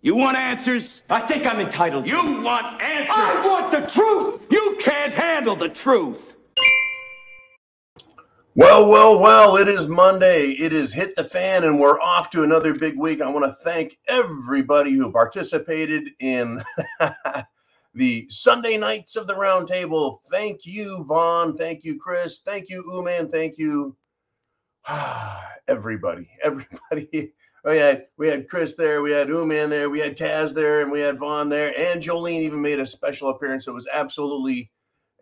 You want answers? I think I'm entitled. You want answers? I want the truth! You can't handle the truth! Well, it is Monday. It is Hit the Fan, and we're off to another big week. I want to thank everybody who participated in the Sunday nights of the Roundtable. Thank you, Vaughn. Thank you, Chris. Thank you, Uman. Thank you, everybody. We had Chris there, we had Uman there, we had Kaz there, and we had Vaughn there, and Jolene even made a special appearance. It was absolutely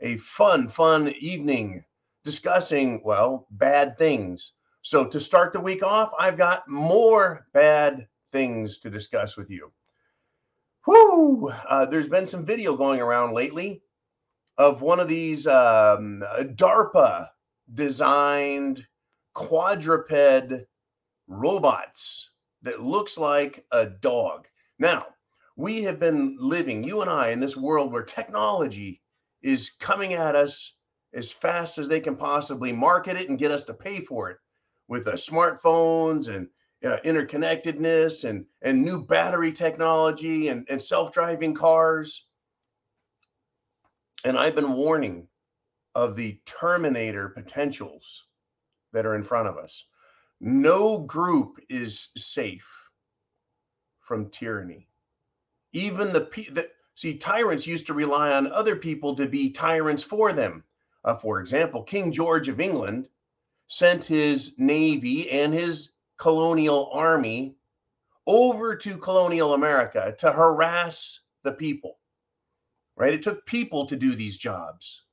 a fun evening discussing, well, bad things. So to start the week off, I've got more bad things to discuss with you. Whoo! There's been some video going around lately of one of these DARPA-designed quadruped robots that looks like a dog. Now, we have been living, you and I, in this world where technology is coming at us as fast as they can possibly market it and get us to pay for it with smartphones and interconnectedness and new battery technology and self-driving cars. And I've been warning of the Terminator potentials that are in front of us. No group is safe from tyranny. Even tyrants used to rely on other people to be tyrants for them. For example, King George of England sent his navy and his colonial army over to colonial America to harass the people, right? It took people to do these jobs.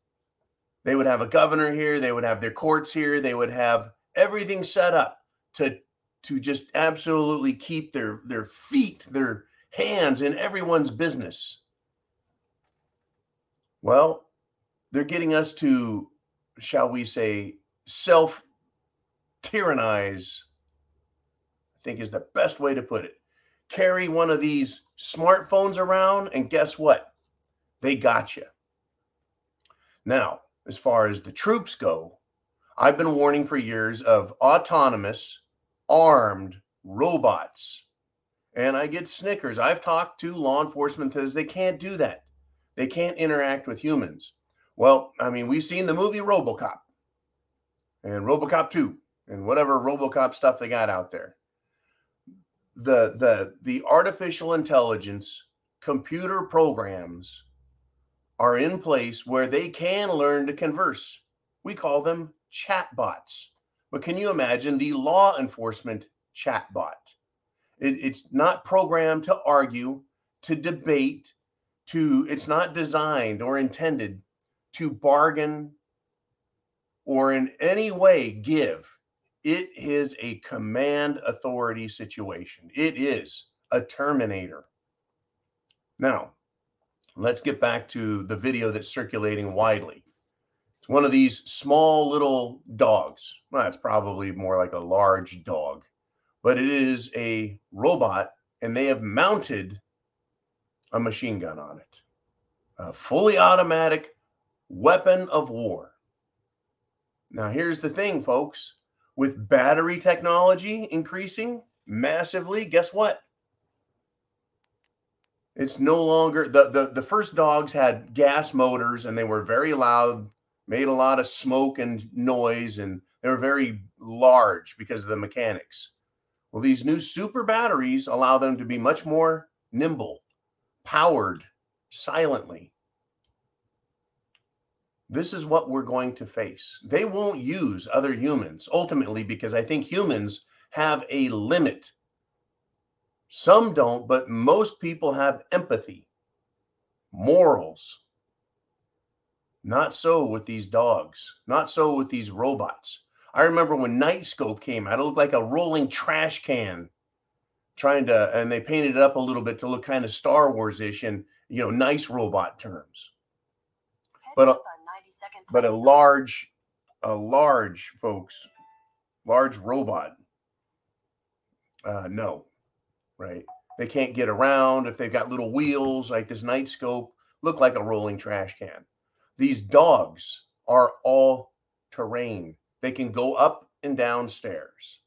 They would have a governor here. They would have their courts here. They would have everything set up to just absolutely keep their feet, their hands in everyone's business. Well, they're getting us to, shall we say, self-tyrannize, I think is the best way to put it. Carry one of these smartphones around, and guess what? They got you. Now, as far as the troops go, I've been warning for years of autonomous, armed robots. And I get snickers. I've talked to law enforcement because they can't do that. They can't interact with humans. Well, I mean, we've seen the movie RoboCop and RoboCop 2 and whatever RoboCop stuff they got out there. The artificial intelligence computer programs are in place where they can learn to converse. We call them chatbots. But can you imagine the law enforcement chatbot? It's not programmed to argue, to debate, it's not designed or intended to bargain or in any way give. It is a command authority situation. It is a Terminator. Now, let's get back to the video that's circulating widely. It's one of these small little dogs. Well, it's probably more like a large dog, but it is a robot, and they have mounted a machine gun on it. A fully automatic weapon of war. Now, here's the thing, folks. With battery technology increasing massively, guess what? It's no longer... The first dogs had gas motors, and they were very loud, made a lot of smoke and noise, and they were very large because of the mechanics. Well, these new super batteries allow them to be much more nimble, powered silently. This is what we're going to face. They won't use other humans, ultimately, because I think humans have a limit. Some don't, but most people have empathy, morals. Not so with these dogs. Not so with these robots. I remember when Knightscope came out, it looked like a rolling trash can and they painted it up a little bit to look kind of Star Wars-ish in, nice robot terms. But a large robot, no, right? They can't get around. If they've got little wheels like this Knightscope, look like a rolling trash can. These dogs are all terrain. They can go up and down stairs.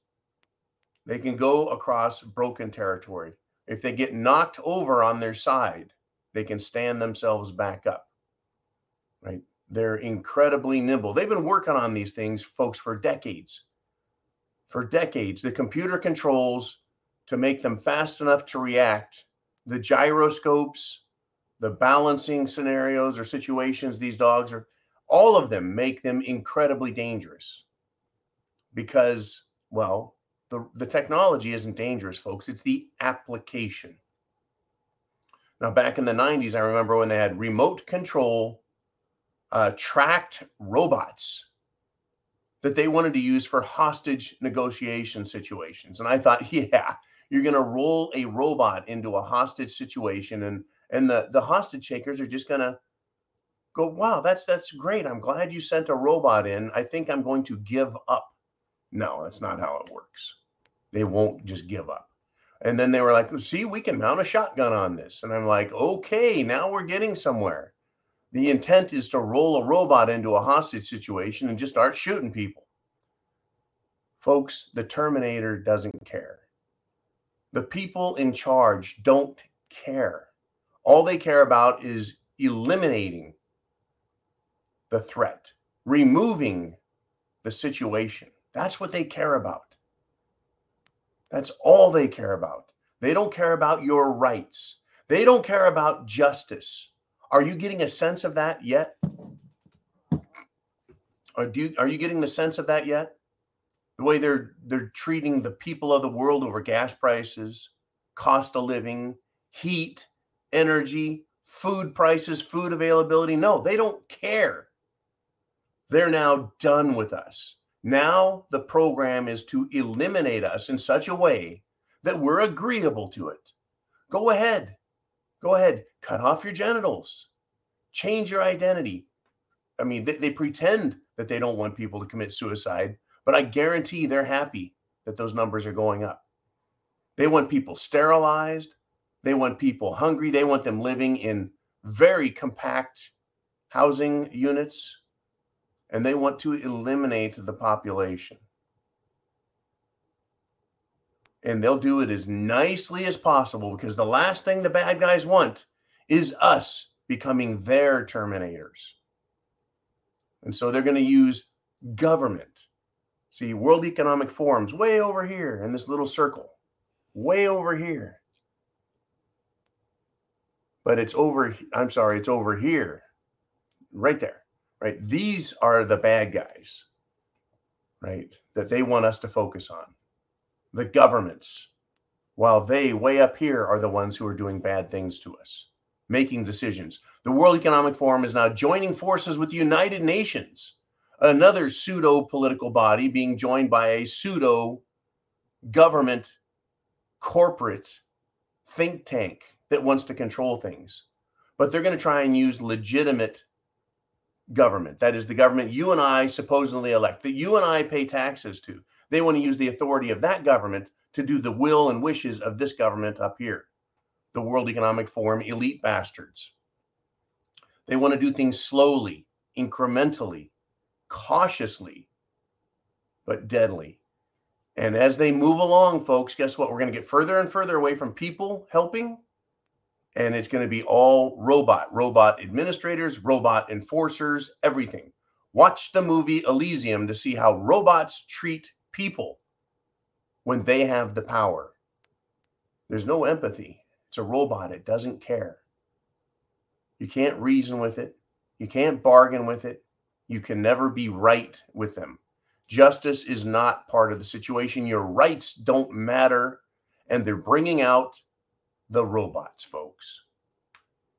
They can go across broken territory. If they get knocked over on their side, they can stand themselves back up, right? They're incredibly nimble. They've been working on these things, folks, for decades. For decades, the computer controls to make them fast enough to react. The gyroscopes, the balancing scenarios or situations these dogs are, all of them make them incredibly dangerous because, well, the technology isn't dangerous, folks. It's the application. Now, back in the 90s, I remember when they had remote control tracked robots that they wanted to use for hostage negotiation situations. And I thought, yeah, you're going to roll a robot into a hostage situation, and the hostage takers are just going to go, wow, that's great. I'm glad you sent a robot in. I think I'm going to give up. No, that's not how it works. They won't just give up. And then they were like, see, we can mount a shotgun on this. And I'm like, okay, now we're getting somewhere. The intent is to roll a robot into a hostage situation and just start shooting people. Folks, the Terminator doesn't care. The people in charge don't care. All they care about is eliminating the threat, removing the situation. That's what they care about. That's all they care about. They don't care about your rights. They don't care about justice. Are you getting a sense of that yet? Are you getting the sense of that yet? The way they're treating the people of the world over gas prices, cost of living, heat, energy, food prices, food availability. No, they don't care. They're now done with us. Now the program is to eliminate us in such a way that we're agreeable to it. Go ahead. Go ahead. Cut off your genitals. Change your identity. I mean, they pretend that they don't want people to commit suicide, but I guarantee they're happy that those numbers are going up. They want people sterilized. They want people hungry. They want them living in very compact housing units. And they want to eliminate the population. And they'll do it as nicely as possible, because the last thing the bad guys want is us becoming their Terminators. And so they're going to use government. See, World Economic Forum's way over here in this little circle, way over here. But it's over, I'm sorry, it's over here, right there. Right? These are the bad guys, right, that they want us to focus on, the governments, while they way up here are the ones who are doing bad things to us, making decisions. The World Economic Forum is now joining forces with the United Nations, another pseudo-political body being joined by a pseudo-government corporate think tank that wants to control things. But they're going to try and use legitimate government. That is the government you and I supposedly elect, that you and I pay taxes to. They want to use the authority of that government to do the will and wishes of this government up here, the World Economic Forum elite bastards. They want to do things slowly, incrementally, cautiously, but deadly. And as they move along, folks, guess what? We're going to get further and further away from people helping. And it's going to be all robot administrators, robot enforcers, everything. Watch the movie Elysium to see how robots treat people when they have the power. There's no empathy. It's a robot. It doesn't care. You can't reason with it. You can't bargain with it. You can never be right with them. Justice is not part of the situation. Your rights don't matter. And they're bringing out the robots, folks.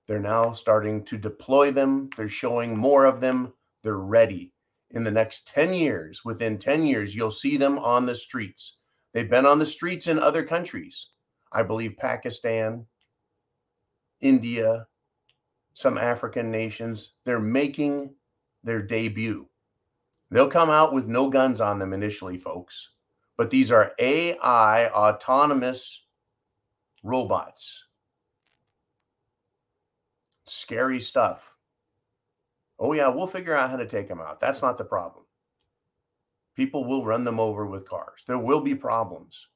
They're now starting to deploy them. They're showing more of them. They're ready. In the next 10 years, within 10 years, you'll see them on the streets. They've been on the streets in other countries. I believe Pakistan, India, some African nations. They're making their debut. They'll come out with no guns on them initially, folks. But these are AI autonomous robots. Scary stuff. Oh yeah, we'll figure out how to take them out. That's not the problem. People will run them over with cars. There will be problems.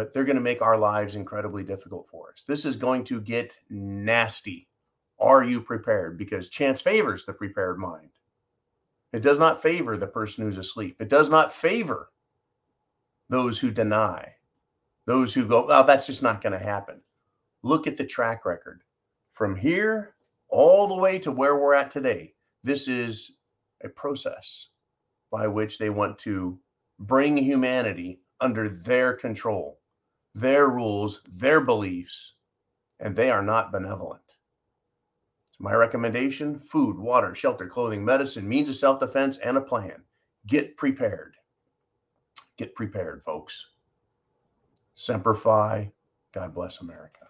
but they're going to make our lives incredibly difficult for us. This is going to get nasty. Are you prepared? Because chance favors the prepared mind. It does not favor the person who's asleep. It does not favor those who deny, those who go, oh, that's just not going to happen. Look at the track record. From here all the way to where we're at today, this is a process by which they want to bring humanity under their control, their rules, their beliefs, and they are not benevolent. So my recommendation, food, water, shelter, clothing, medicine, means of self-defense, and a plan. Get prepared. Get prepared, folks. Semper Fi. God bless America.